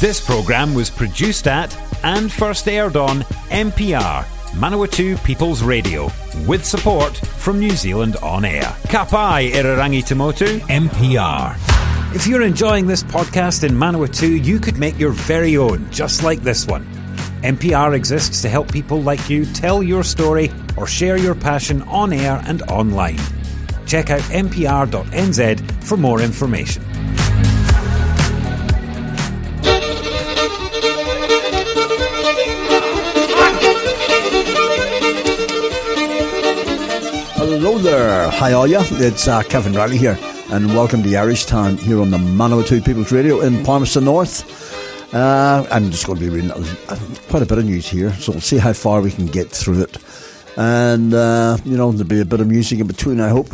This programme was produced at and first aired on MPR, Manawatu People's Radio, with support from New Zealand On Air. Kapai Irarangi Tamotu, MPR. If you're enjoying this podcast in Manawatu, you could make your very own, just like this one. MPR exists to help people like you tell your story or share your passion on air and online. Check out mpr.nz for more information. Hello there, how are you? It's Kevin Riley here, and welcome to Irish Town here on the Manawatu People's Radio in Palmerston North. I'm just going to be reading quite a bit of news here, so we'll see how far we can get through it. And, you know, there'll be a bit of music in between, I hope.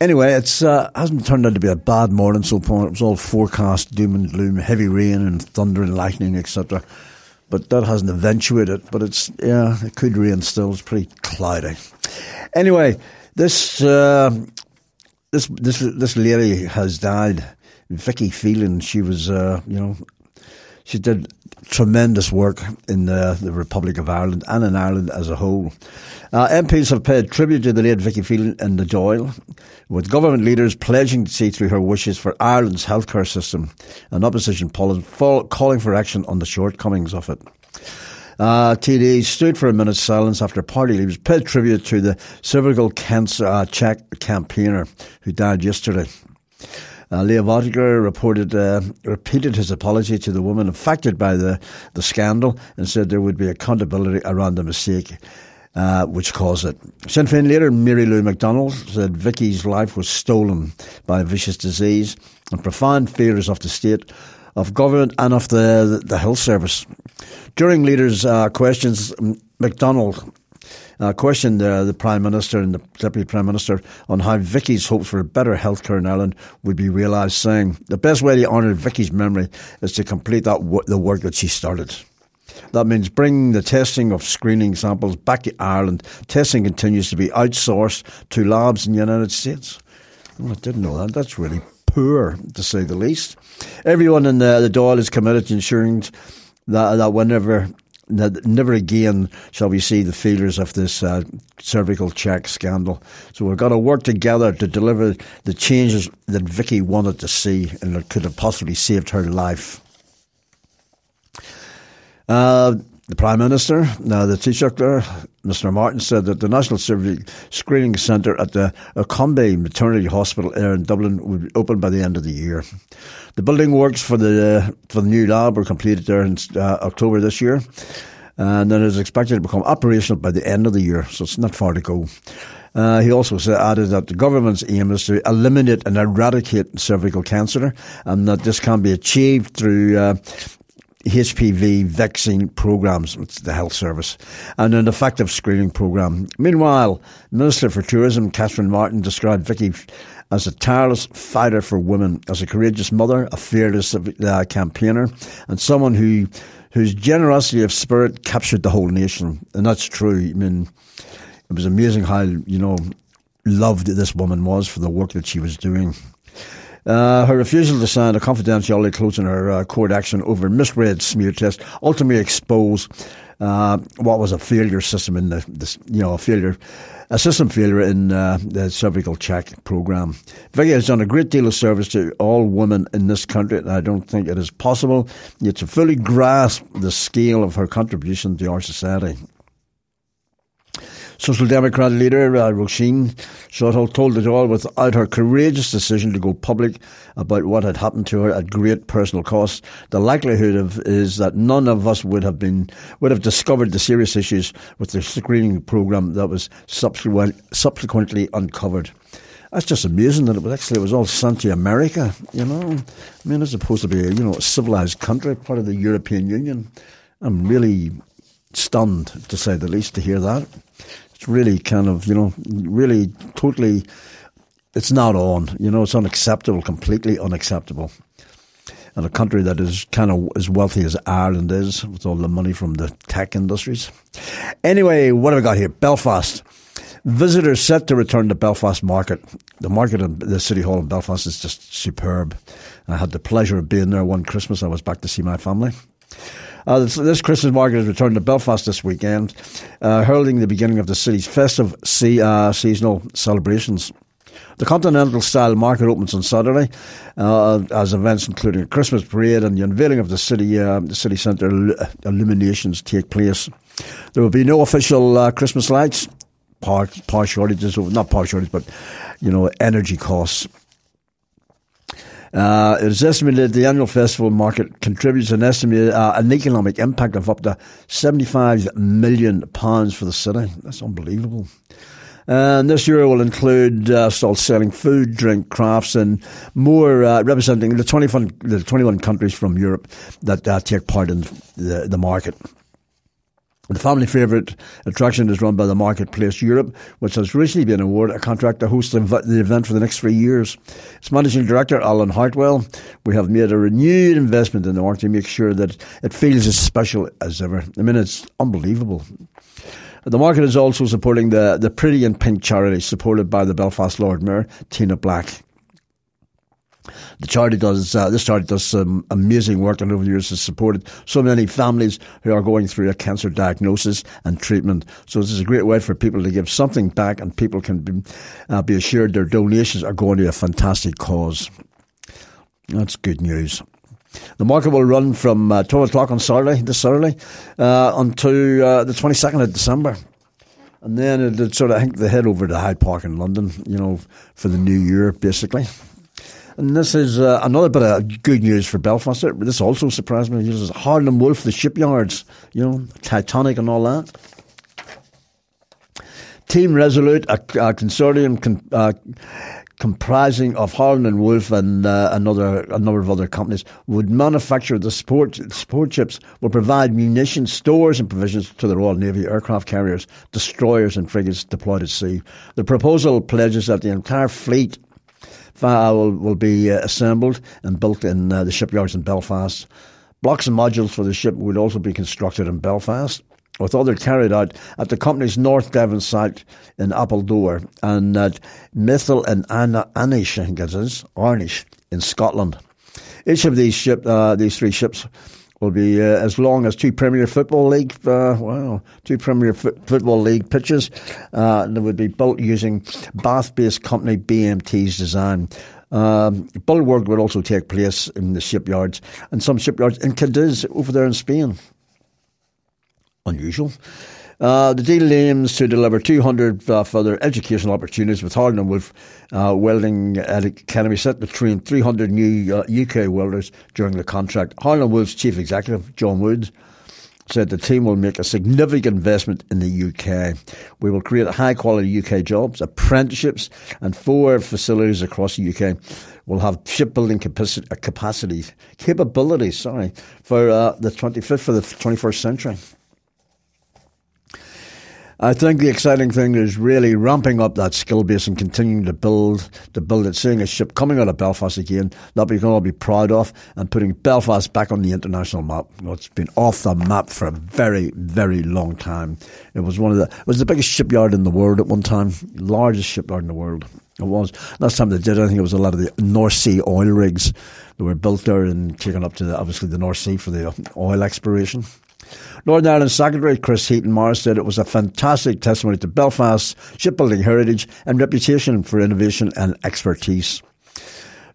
Anyway, it hasn't turned out to be a bad morning so far. It was all forecast, doom and gloom, heavy rain and thunder and lightning, etc. But that hasn't eventuated, but it's, yeah, it could rain still. It's pretty cloudy. Anyway, this lady has died, Vicky Phelan. She was, she did tremendous work in the Republic of Ireland and in Ireland as a whole. MPs have paid tribute to the late Vicky Phelan in the Doyle, with government leaders pledging to see through her wishes for Ireland's healthcare system, and opposition calling for action on the shortcomings of it. TD stood for a minute's silence after party leaders paid tribute to the cervical cancer Czech campaigner who died yesterday. Leo Votiger repeated his apology to the woman affected by the scandal and said there would be accountability around the mistake which caused it. Sinn Féin leader Mary Lou MacDonald said Vicky's life was stolen by a vicious disease and profound fears of the state, of government and of the health service. During leaders' questions, MacDonald questioned the Prime Minister and the Deputy Prime Minister on how Vicky's hopes for better healthcare in Ireland would be realised, saying the best way to honour Vicky's memory is to complete the work that she started. That means bringing the testing of screening samples back to Ireland. Testing continues to be outsourced to labs in the United States. Oh, I didn't know that. That's really poor, to say the least. Everyone in the Dáil is committed to ensuring that never again shall we see the feelers of this cervical check scandal. So we've got to work together to deliver the changes that Vicky wanted to see and that could have possibly saved her life. The Prime Minister, the Taoiseach there, Mr. Martin, said that the National Cervical Screening Centre at the O'Combe Maternity Hospital here in Dublin would be open by the end of the year. The building works for the new lab were completed there in October this year, and then it is expected to become operational by the end of the year, so it's not far to go. He also added that the government's aim is to eliminate and eradicate cervical cancer, and that this can be achieved through HPV vaccine programs, the health service, and an effective screening program. Meanwhile, Minister for Tourism Catherine Martin described Vicky as a tireless fighter for women, as a courageous mother, a fearless campaigner, and someone whose generosity of spirit captured the whole nation. And that's true. I mean, it was amazing how, you know, loved this woman was for the work that she was doing. Her refusal to sign a confidentiality clause in her court action over misread smear test ultimately exposed what was a failure system in a system failure in the cervical check program. Vicky has done a great deal of service to all women in this country, and I don't think it is possible yet to fully grasp the scale of her contribution to our society. Social Democrat leader Roisin Shortall told it all without her courageous decision to go public about what had happened to her at great personal cost. The likelihood is that none of us would have discovered the serious issues with the screening program that was subsequently uncovered. That's just amazing that it was all sent to America. You know, I mean, it's supposed to be a civilized country, part of the European Union. I'm really stunned, to say the least, to hear that. It's really kind of, really totally, it's not on. It's unacceptable, completely unacceptable. And a country that is kind of as wealthy as Ireland is, with all the money from the tech industries. Anyway, what have we got here? Belfast. Visitors set to return to Belfast Market. The market in the City Hall in Belfast is just superb. I had the pleasure of being there one Christmas. I was back to see my family. This Christmas market has returned to Belfast this weekend, heralding the beginning of the city's festive seasonal celebrations. The continental-style market opens on Saturday, as events including a Christmas parade and the unveiling of the city centre illuminations take place. There will be no official Christmas lights. Power shortages, not power shortage, but you know, energy costs. It is estimated the annual festival market contributes an economic impact of up to £75 million for the city. That's unbelievable. And this year will include stalls selling food, drink, crafts, and more, representing the 21 countries from Europe that take part in the market. The family favourite attraction is run by the Marketplace Europe, which has recently been awarded a contract to host the event for the next 3 years. Its managing director, Alan Hartwell, we have made a renewed investment in the market to make sure that it feels as special as ever. I mean, it's unbelievable. The market is also supporting the Pretty in Pink charity, supported by the Belfast Lord Mayor, Tina Black. The charity does some amazing work, and over the years has supported so many families who are going through a cancer diagnosis and treatment. So this is a great way for people to give something back, and people can be assured their donations are going to a fantastic cause. That's good news. The market will run from 12 o'clock on Saturday, until the 22nd of December. And then I think they head over to Hyde Park in London, you know, for the new year, basically. And this is another bit of good news for Belfast. This also surprised me. This is Harland and Wolff, the shipyards, you know, Titanic and all that. Team Resolute, a consortium comprising of Harland and Wolff and a number of other companies, would manufacture the support ships, will provide munitions, stores and provisions to the Royal Navy, aircraft carriers, destroyers and frigates deployed at sea. The proposal pledges that the entire fleet will be assembled and built in the shipyards in Belfast. Blocks and modules for the ship would also be constructed in Belfast, with others carried out at the company's North Devon site in Appledore and at Micheál and Arnish, I think it is, Arnish in Scotland. Each of these three ships will be as long as two Premier Football League pitches, and it would be built using Bath-based company BMT's design. Build work would also take place in the shipyards and some shipyards in Cadiz over there in Spain. Unusual. The deal aims to deliver 200 further educational opportunities, with Harland and Wolff Welding Academy set to train 300 new UK welders during the contract. Harland and Wolff's chief executive, John Woods, said the team will make a significant investment in the UK. We will create high-quality UK jobs, apprenticeships, and 4 facilities across the UK. We'll have shipbuilding capability for the 21st century. I think the exciting thing is really ramping up that skill base and continuing to build it, seeing a ship coming out of Belfast again that we can all be proud of, and putting Belfast back on the international map. You know, it's been off the map for a very, very long time. It was the biggest shipyard in the world at one time, largest shipyard in the world. It was. Last time they did, I think it was a lot of the North Sea oil rigs that were built there and taken up to the North Sea for the oil exploration. Northern Ireland Secretary Chris Heaton-Harris said it was a fantastic testimony to Belfast's shipbuilding heritage and reputation for innovation and expertise.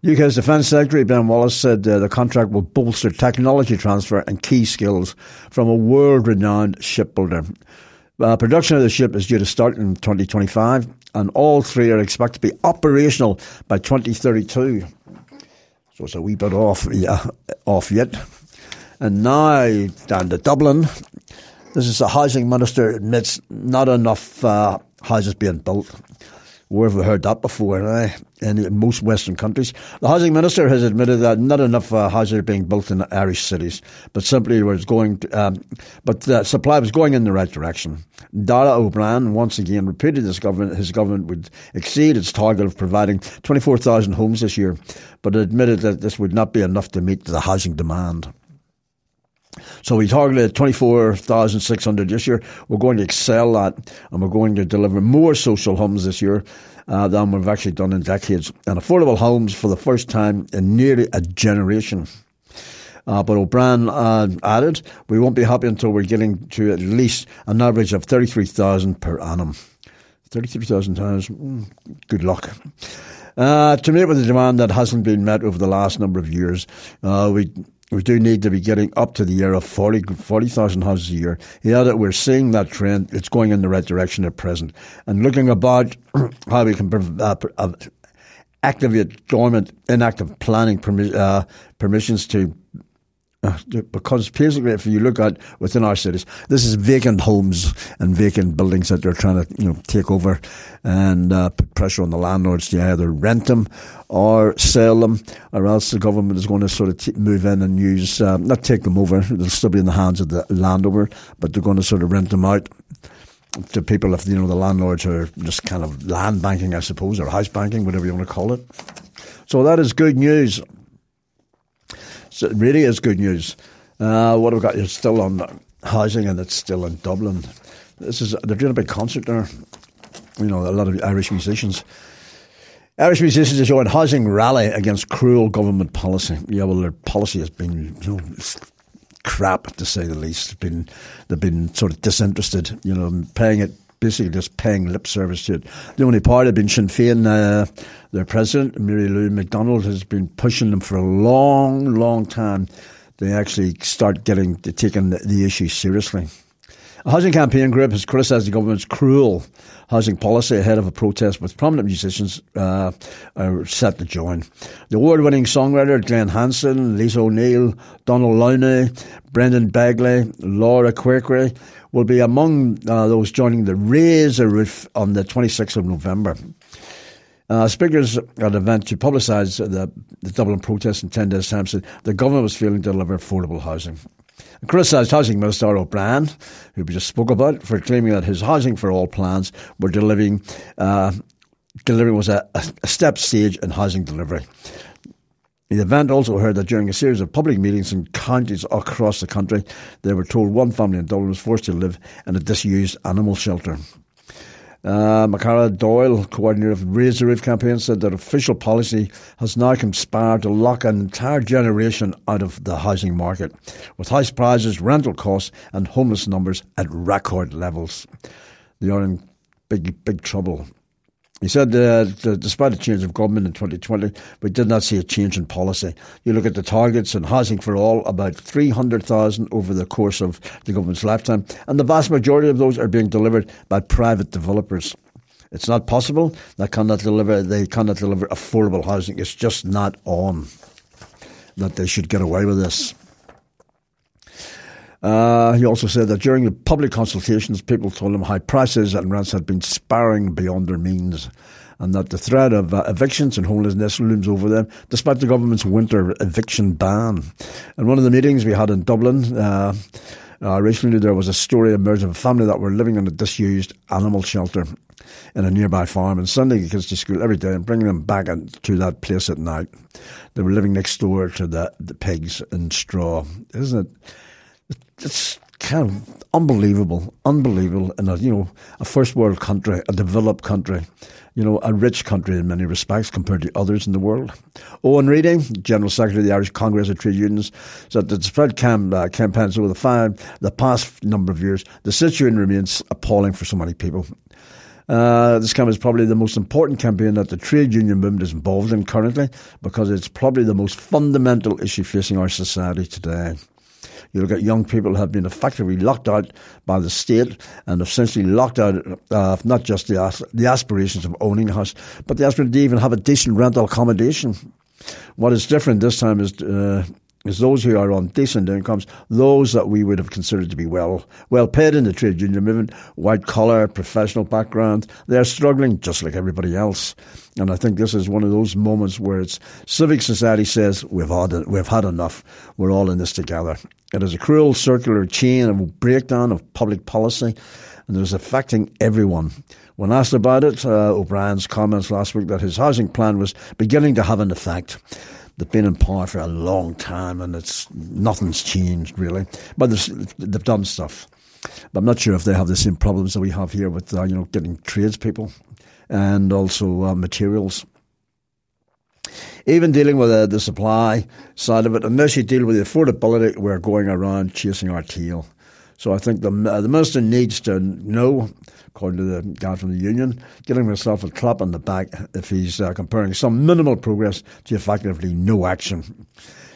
UK's Defence Secretary Ben Wallace said the contract will bolster technology transfer and key skills from a world-renowned shipbuilder. Production of the ship is due to start in 2025, and all three are expected to be operational by 2032. So it's a wee bit off yet. And now, down to Dublin, this is the housing minister admits not enough houses being built. Where have we heard that before? In most Western countries. The housing minister has admitted that not enough houses are being built in Irish cities, but simply the supply was going in the right direction. Dara O'Brien once again repeated his government would exceed its target of providing 24,000 homes this year, but admitted that this would not be enough to meet the housing demand. So we targeted 24,600 this year. We're going to excel that, and we're going to deliver more social homes this year than we've actually done in decades, and affordable homes for the first time in nearly a generation. But O'Brien added, we won't be happy until we're getting to at least an average of 33,000 per annum. 33,000 times, good luck. To meet with the demand that hasn't been met over the last number of years, we do need to be getting up to the year of 40,000 houses a year. He added, we're seeing that trend. It's going in the right direction at present. And looking about how we can activate dormant, inactive planning permissions to... because basically, if you look at within our cities, this is vacant homes and vacant buildings that they're trying to take over and put pressure on the landlords to either rent them or sell them, or else the government is going to sort of move in and use, not take them over, they'll still be in the hands of the landowner, but they're going to sort of rent them out to people if, the landlords are just kind of land banking, I suppose, or house banking, whatever you want to call it. So that is good news. So it really is good news. What I've got is still on housing, and it's still in Dublin. They're doing a big concert there. A lot of Irish musicians. Irish musicians are showing housing rally against cruel government policy. Yeah, well, their policy has been, crap, to say the least. They've been sort of disinterested, basically just paying lip service to it. The only part had been Sinn Féin, their president, Mary Lou MacDonald, has been pushing them for a long, long time to actually start taking the issue seriously. A housing campaign group has criticised the government's cruel housing policy ahead of a protest, with prominent musicians are set to join. The award-winning songwriter Glenn Hansen, Lisa O'Neill, Donald Lowney, Brendan Begley, Laura Quirkery will be among those joining the Raise a Roof on the 26th of November. Speakers at an event to publicise the Dublin protest in 10 days' time said the government was failing to deliver affordable housing. Criticised Housing Minister Dara O'Brien, who we just spoke about, for claiming that his Housing for All plans were delivering was a step stage in housing delivery. The event also heard that during a series of public meetings in counties across the country, they were told one family in Dublin was forced to live in a disused animal shelter. Macara Doyle, coordinator of the Raise the Roof campaign, said that official policy has now conspired to lock an entire generation out of the housing market, with house prices, rental costs and homeless numbers at record levels. They are in big trouble. He said that despite a change of government in 2020, we did not see a change in policy. You look at the targets in Housing for All, about 300,000 over the course of the government's lifetime, and the vast majority of those are being delivered by private developers. It's not possible. They cannot deliver affordable housing. It's just not on that they should get away with this. He also said that during the public consultations, people told him how prices and rents had been spiraling beyond their means, and that the threat of evictions and homelessness looms over them, despite the government's winter eviction ban. In one of the meetings we had in Dublin recently, there was a story emerged of a family that were living in a disused animal shelter in a nearby farm and sending the kids to school every day and bringing them back to that place at night. They were living next door to the pigs in straw. Isn't it? It's kind of unbelievable in a first world country, a developed country, a rich country in many respects compared to others in the world. Owen Reading, General Secretary of the Irish Congress of Trade Unions, said that despite campaigns over the past number of years, the situation remains appalling for so many people. This campaign is probably the most important campaign that the trade union movement is involved in currently, because it's probably the most fundamental issue facing our society today. You look at young people who have been effectively locked out by the state and essentially locked out of not just the aspirations of owning a house, but the aspiration to even have a decent rental accommodation. What is different this time is those who are on decent incomes, those that we would have considered to be well paid in the trade union movement, white collar, professional background, they're struggling just like everybody else. And I think this is one of those moments where it's civic society says, we've had enough, we're all in this together. It is a cruel circular chain of breakdown of public policy, and it is affecting everyone. When asked about it, O'Brien's comments last week that his housing plan was beginning to have an effect. They've been in power for a long time and it's nothing's changed really. But they've done stuff. But I'm not sure if they have the same problems that we have here with getting tradespeople and also materials. Even dealing with the supply side of it, unless you deal with the affordability, we're going around chasing our tail. So I think the minister needs to know, according to the guy from the union, getting himself a clap on the back if he's comparing some minimal progress to effectively no action.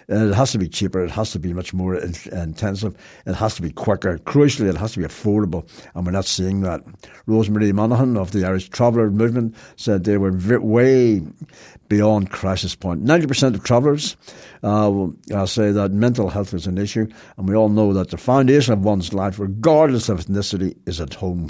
It has to be cheaper. It has to be much more intensive. It has to be quicker. Crucially, it has to be affordable, and we're not seeing that. Rosemary Monaghan of the Irish Traveller Movement said they were way beyond crisis point. 90% of travellers say that mental health is an issue, and we all know that the foundation of one's life, regardless of ethnicity, is at home.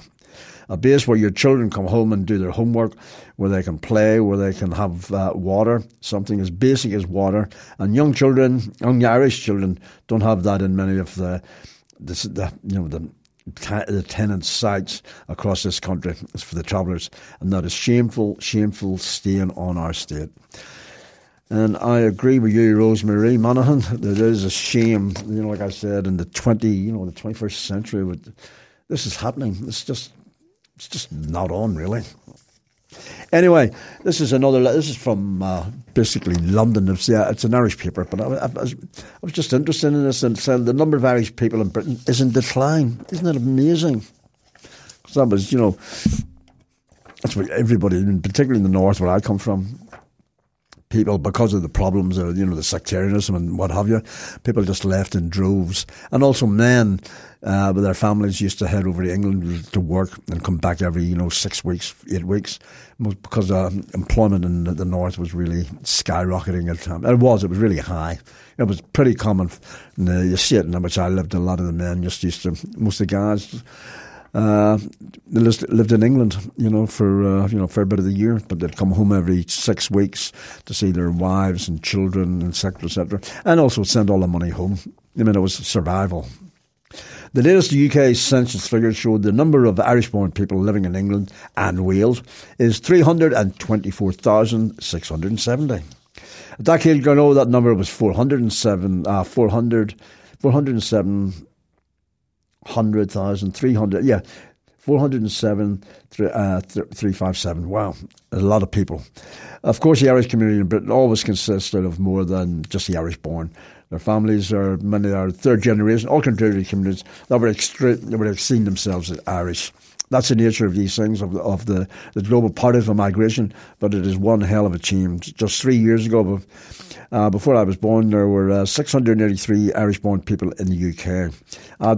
A base where your children come home and do their homework, where they can play, where they can have water, something as basic as water. And young children, young Irish children, don't have that in many of the tenant sites across this country. It's for the travellers, and that is shameful stain on our state. And I agree with you, Rosemary Monaghan. That is a shame. Like I said, in the 21st century, this is happening. It's just not on, really. Anyway, this is from basically London. It's an Irish paper, but I was just interested in this and said the number of Irish people in Britain is in decline. Isn't that amazing? Because that was, that's what everybody, particularly in the north where I come from, people, because of the problems of, the sectarianism and what have you, people just left in droves. And also men with their families used to head over to England to work and come back every, 6 weeks, 8 weeks, because employment in the north was really skyrocketing at the time. It was really high. It was pretty common. You see it in which I lived, a lot of the men just used to, most of the guys, lived in England, for a fair bit of the year, but they'd come home every 6 weeks to see their wives and children, et cetera, and also send all the money home. It was survival. The latest UK census figures showed the number of Irish-born people living in England and Wales is 324,670. A decade ago, that number was 407,357. Wow, a lot of people. Of course, the Irish community in Britain always consists of more than just the Irish-born. Their families many are third generation, all contributed communities that would have seen themselves as Irish. That's the nature of these things, of the global parties of migration, but it is one hell of a change. Just 3 years ago, before I was born, there were 683 Irish-born people in the UK.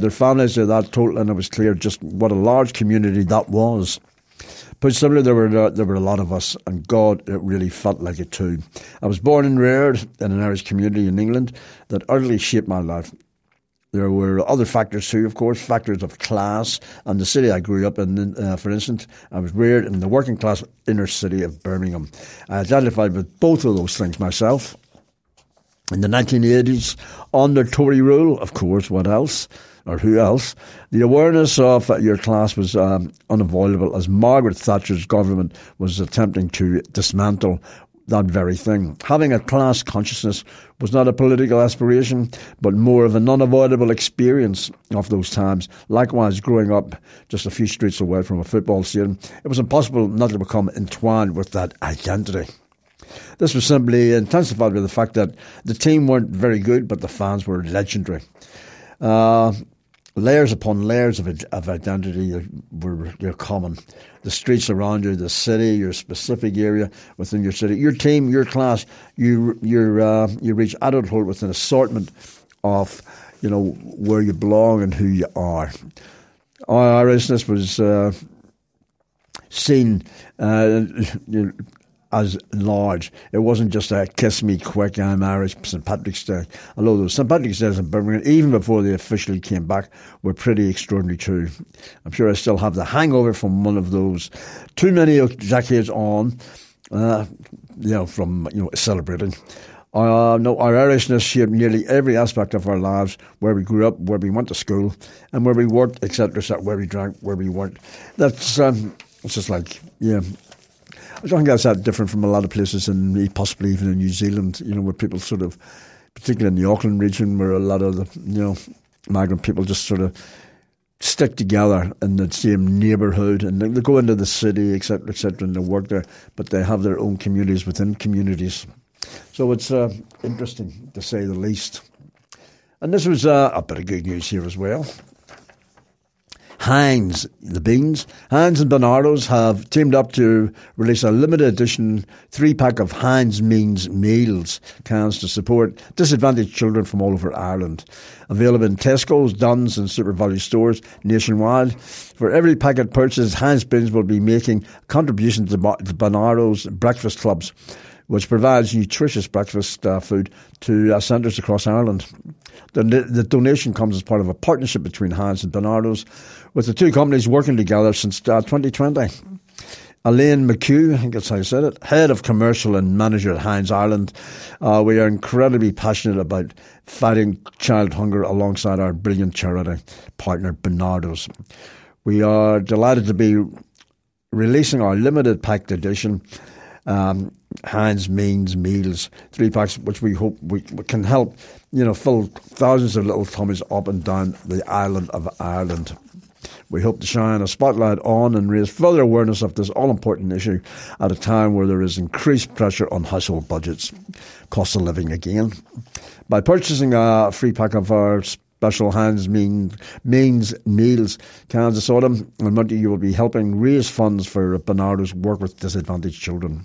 Their families to that total, and it was clear just what a large community that was. Put similarly, there were a lot of us, and God, it really felt like it too. I was born and reared in an Irish community in England that utterly shaped my life. There were other factors too, of course, factors of class and the city I grew up in. For instance, I was reared in the working class inner city of Birmingham. I identified with both of those things myself. In the 1980s, under Tory rule, of course, what else? Or who else? The awareness of your class was unavoidable, as Margaret Thatcher's government was attempting to dismantle that very thing. Having a class consciousness was not a political aspiration, but more of an unavoidable experience of those times. Likewise, growing up just a few streets away from a football stadium, it was impossible not to become entwined with that identity. This was simply intensified by the fact that the team weren't very good, but the fans were legendary. Layers upon layers of identity were common. The streets around you, the city, your specific area within your city, your team, your class. You reach adulthood with an assortment of where you belong and who you are. Our Irishness was seen as large. It wasn't just a kiss me quick, I'm Irish, St. Patrick's Day. Although those St. Patrick's Days in Birmingham, even before they officially came back, were pretty extraordinary too. I'm sure I still have the hangover from one of those. Too many decades on, celebrating. Our Irishness shaped nearly every aspect of our lives, where we grew up, where we went to school, and where we worked, etc., where we drank, where we weren't. That's it's just like, yeah. I think that's different from a lot of places, and possibly even in New Zealand, you know, where people sort of, particularly in the Auckland region, where a lot of the, you know, migrant people just sort of stick together in the same neighbourhood, and they go into the city, et cetera, and they work there, but they have their own communities within communities. So it's interesting, to say the least. And this was a bit of good news here as well. Heinz, the beans. Heinz and Barnardo's have teamed up to release a limited edition 3-pack of Heinz Means Meals cans to support disadvantaged children from all over Ireland. Available in Tesco's, Dunnes and Super Value stores nationwide. For every packet purchased, Heinz Beans will be making contributions to Barnardo's breakfast clubs, which provides nutritious breakfast food to centres across Ireland. The donation comes as part of a partnership between Heinz and Barnardo's, with the two companies working together since 2020. Elaine McHugh, I think that's how you said it, head of commercial and manager at Heinz Ireland. We are incredibly passionate about fighting child hunger alongside our brilliant charity partner Barnardo's. We are delighted to be releasing our limited packed edition Heinz Means Meals 3-packs, which we hope we can help, you know, fill thousands of little tummies up and down the island of Ireland. We hope to shine a spotlight on and raise further awareness of this all-important issue at a time where there is increased pressure on household budgets, cost of living again. By purchasing a free pack of our special Heinz Means Meals cans this autumn and Monday, you will be helping raise funds for Barnardo's work with disadvantaged children.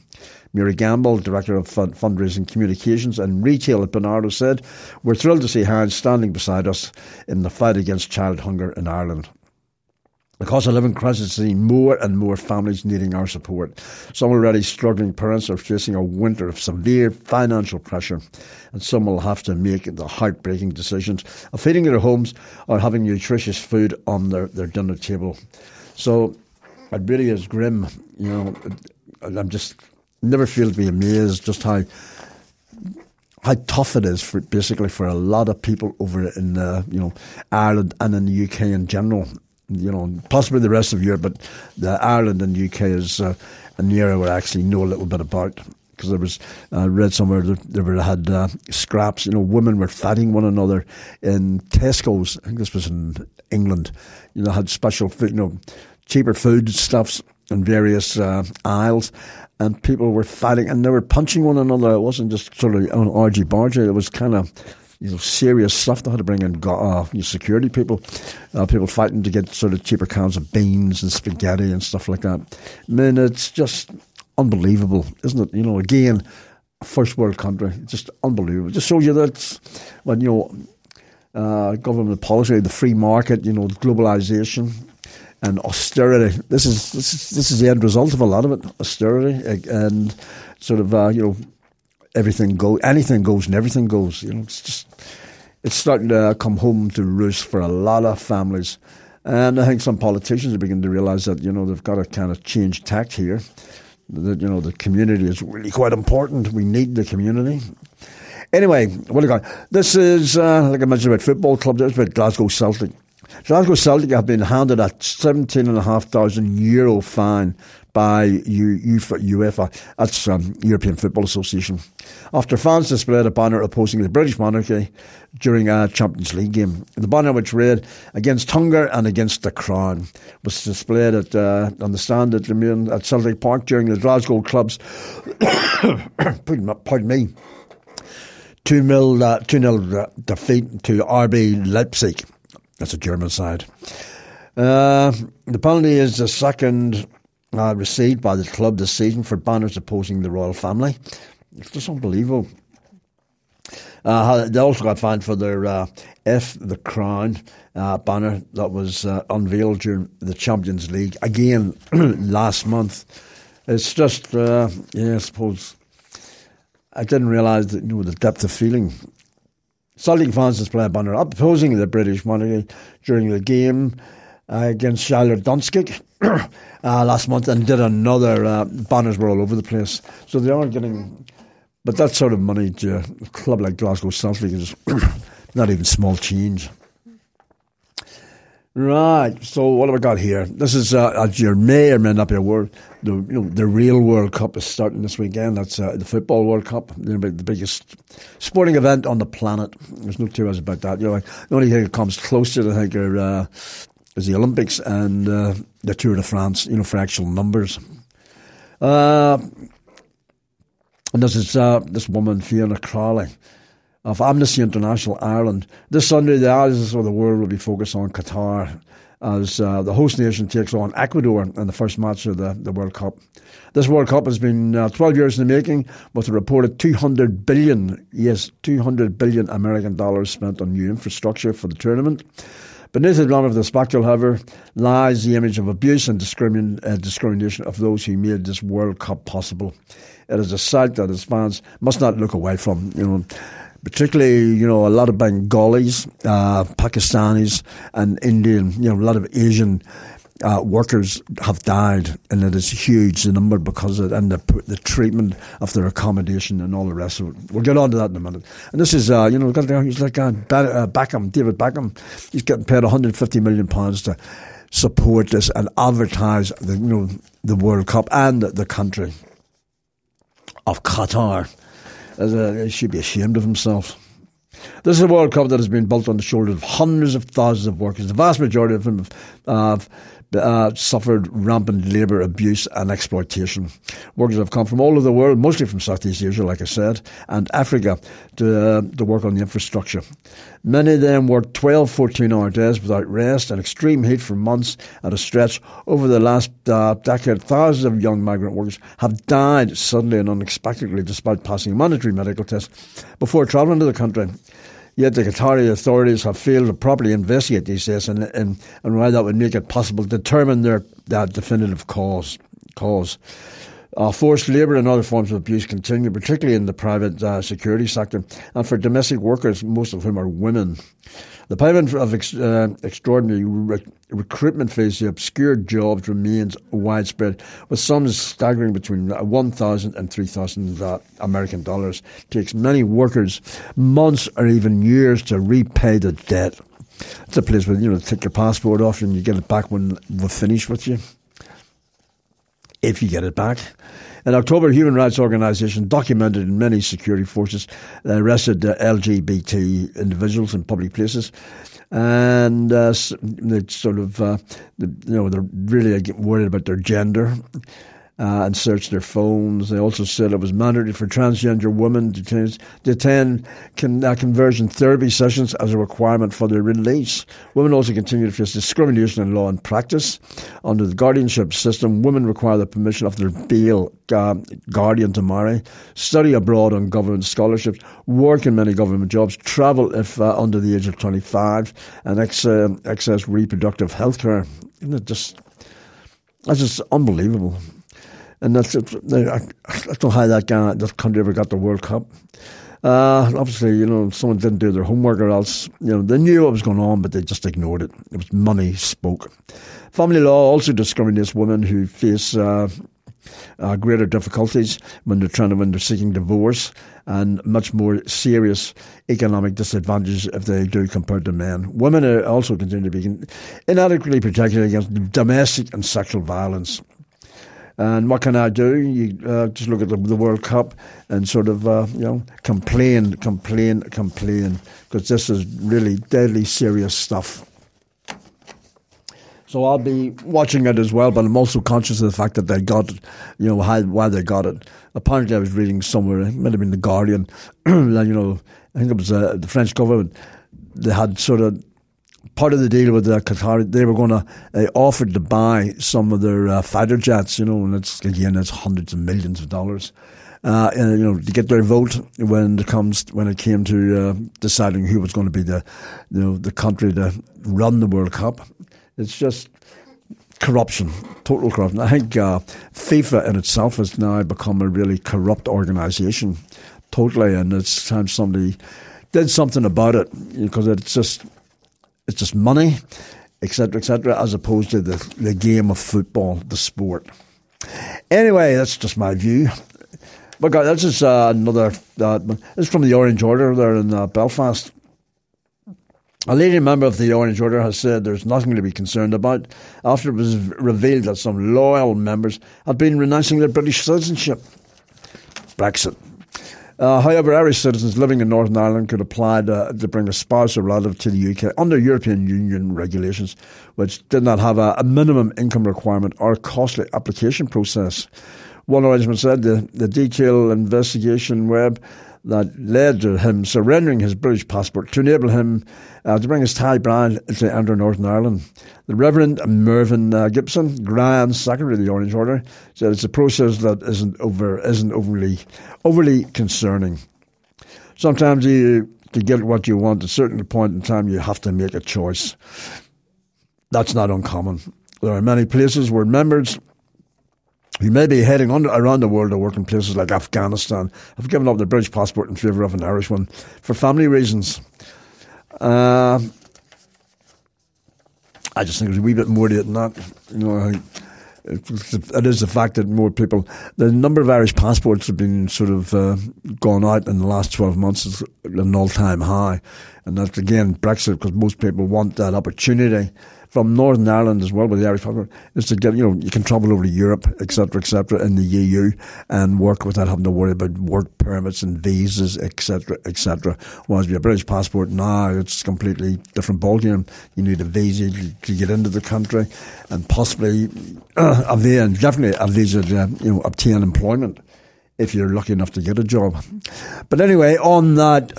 Mary Gamble, Director of Fundraising Communications and Retail at Barnardo's, said, "We're thrilled to see Heinz standing beside us in the fight against child hunger in Ireland. The cost of living crisis is seeing more and more families needing our support. Some already struggling parents are facing a winter of severe financial pressure, and some will have to make the heartbreaking decisions of feeding their homes or having nutritious food on their dinner table." So it really is grim, you know. I'm just never feel to be amazed just how tough it is for a lot of people over in Ireland and in the UK in general. You know, possibly the rest of Europe, but Ireland and UK is an area where I actually know a little bit about, because there was I read somewhere that they had scraps. You know, women were fighting one another in Tesco's. I think this was in England. You know, had special food, you know, cheaper food stuffs in various aisles, and people were fighting and they were punching one another. It wasn't just sort of argy bargy. It was kind of, you know, serious stuff. They had to bring in security people, people fighting to get sort of cheaper cans of beans and spaghetti and stuff like that. I mean, it's just unbelievable, isn't it? You know, again, a first world country, just unbelievable. Just shows you that when, you know, government policy, the free market, you know, globalisation and austerity. This is the end result of a lot of it, austerity and sort of, everything goes, anything goes, and everything goes. You know, it's starting to come home to roost for a lot of families, and I think some politicians are beginning to realise that, you know, they've got to kind of change tact here. That, you know, the community is really quite important. We need the community. Anyway, what do you got? This is like I mentioned about football club. There's about Glasgow Celtic. Glasgow Celtic have been handed a €17,500 fine by UEFA, that's European Football Association, after fans displayed a banner opposing the British monarchy during a Champions League game. The banner, which read "Against Hunger and Against the Crown," was displayed on the stand at Lemieux at Celtic Park during the Glasgow club's pardon me, 2-0 defeat to RB Leipzig. That's a German side. The penalty is the second received by the club this season for banners opposing the royal family. It's just unbelievable. They also got fined for their F the Crown banner that was unveiled during the Champions League again last month. It's just, I suppose, I didn't realise that, you know, the depth of feeling. Celtic fans display a banner opposing the British monarchy during the game against Shakhtar Donetsk last month, and did another. Banners were all over the place. So they are getting... But that sort of money to a club like Glasgow Celtic is not even small change. Right. So what have I got here? This is, as you may or may not be aware, the real World Cup is starting this weekend. That's the Football World Cup, the biggest sporting event on the planet. There's no two ways about that. You know, the only thing that comes close to it, I think, is the Olympics and the Tour de France. You know, for actual numbers. And this is this woman, Fiona Crowley, of Amnesty International Ireland. This Sunday, the eyes of the world will be focused on Qatar as the host nation takes on Ecuador in the first match of the World Cup. This World Cup has been 12 years in the making, with a reported $200 billion American dollars spent on new infrastructure for the tournament. Beneath the drama of the spectacle, however, lies the image of abuse and discrimination of those who made this World Cup possible. It is a sight that its fans must not look away from, you know. Particularly, you know, a lot of Bengalis, Pakistanis and Indian, you know, a lot of Asian workers have died, and it is huge, the number, because of and the treatment of their accommodation and all the rest of it. We'll get on to that in a minute. And this is, you know, he's like Beckham, David Beckham. He's getting paid £150 million to support this and advertise the World Cup and the country of Qatar. He should be ashamed of himself. This is a World Cup that has been built on the shoulders of hundreds of thousands of workers. The vast majority of them have suffered rampant labour abuse and exploitation. Workers have come from all over the world, mostly from Southeast Asia, like I said, and Africa, to work on the infrastructure. Many of them worked 12, 14-hour days without rest and extreme heat for months at a stretch. Over the last decade, thousands of young migrant workers have died suddenly and unexpectedly despite passing mandatory medical tests before travelling to the country. Yet the Qatari authorities have failed to properly investigate these deaths and why that would make it possible to determine their definitive cause. Forced labour and other forms of abuse continue, particularly in the private security sector, and for domestic workers, most of whom are women. The payment of extraordinary recruitment fees to obscure jobs remains widespread, with sums staggering between $1,000 and $3,000 American dollars. It takes many workers months or even years to repay the debt. It's a place where, you know, take your passport off and you get it back when we're finished with you. If you get it back. In October, human rights organisation documented in many security forces arrested LGBT individuals in public places, and they sort of, they're really worried about their gender and searched their phones. They also said it was mandatory for transgender women to attend conversion therapy sessions as a requirement for their release. Women also continue to face discrimination in law and practice. Under the guardianship system, women require the permission of their bail guardian to marry, study abroad on government scholarships, work in many government jobs, travel if under the age of 25, and access reproductive health care. Isn't it just, that's just unbelievable. And that's, I don't know how that country ever got the World Cup. Obviously, you know, someone didn't do their homework, or else, you know, they knew what was going on, but they just ignored it. It was money spoke. Family law also discriminates women who face greater difficulties when they're seeking divorce, and much more serious economic disadvantages if they do compared to men. Women are also continue to be inadequately protected against domestic and sexual violence. And what can I do? You just look at the World Cup and sort of, complain, because this is really deadly serious stuff. So I'll be watching it as well, but I'm also conscious of the fact that they got it, you know, why they got it. Apparently I was reading somewhere, it might have been The Guardian, I think it was the French government, they had sort of, part of the deal with the Qatar, they were going to offer to buy some of their fighter jets, you know, and it's hundreds of millions of dollars, and, you know, to get their vote when it came to deciding who was going to be the country to run the World Cup. It's just corruption, total corruption. I think FIFA in itself has now become a really corrupt organisation, totally, and it's time somebody did something about it, because it's just money, et cetera, as opposed to the game of football, the sport. Anyway, that's just my view. But God, this is another. This is from the Orange Order there in Belfast. A leading member of the Orange Order has said there's nothing to be concerned about after it was revealed that some loyal members had been renouncing their British citizenship. Brexit. However, Irish citizens living in Northern Ireland could apply to bring a spouse or relative to the UK under European Union regulations, which did not have a minimum income requirement or a costly application process. One Irishman said the detailed investigation web that led to him surrendering his British passport to enable him to bring his Thai brand to enter Northern Ireland. The Reverend Mervyn Gibson, Grand Secretary of the Orange Order, said it's a process that isn't overly concerning. Sometimes to get what you want, at a certain point in time, you have to make a choice. That's not uncommon. There are many places where members who may be heading around the world to work in places like Afghanistan have given up their British passport in favour of an Irish one for family reasons. I just think there's a wee bit more to it than that. You know, it is the fact that more people, the number of Irish passports have been sort of gone out in the last 12 months is an all-time high. And that's, again, Brexit, because most people want that opportunity from Northern Ireland as well with the Irish passport, is to get, you can travel over to Europe, etc., in the EU and work without having to worry about work permits and visas, etc. Whereas with a British passport now, it's a completely different ballgame. You need a visa to get into the country and possibly definitely a visa to obtain employment if you're lucky enough to get a job. But anyway, on that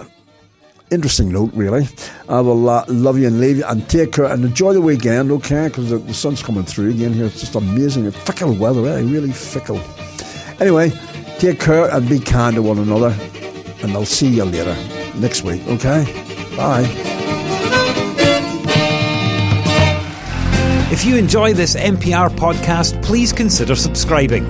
interesting note, really. I will love you and leave you, and take care and enjoy the weekend, okay? Because the sun's coming through again here. It's just amazing. It's fickle weather, eh? Really fickle. Anyway, take care and be kind to one another, and I'll see you later next week, okay? Bye. If you enjoy this NPR podcast, please consider subscribing.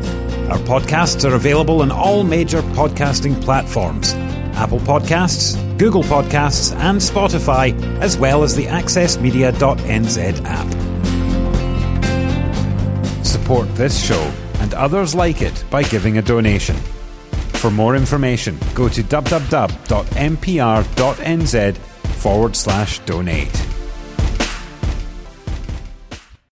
Our podcasts are available on all major podcasting platforms: Apple Podcasts, Google Podcasts and Spotify, as well as the accessmedia.nz app. Support this show and others like it by giving a donation. For more information, go to www.mpr.nz/donate.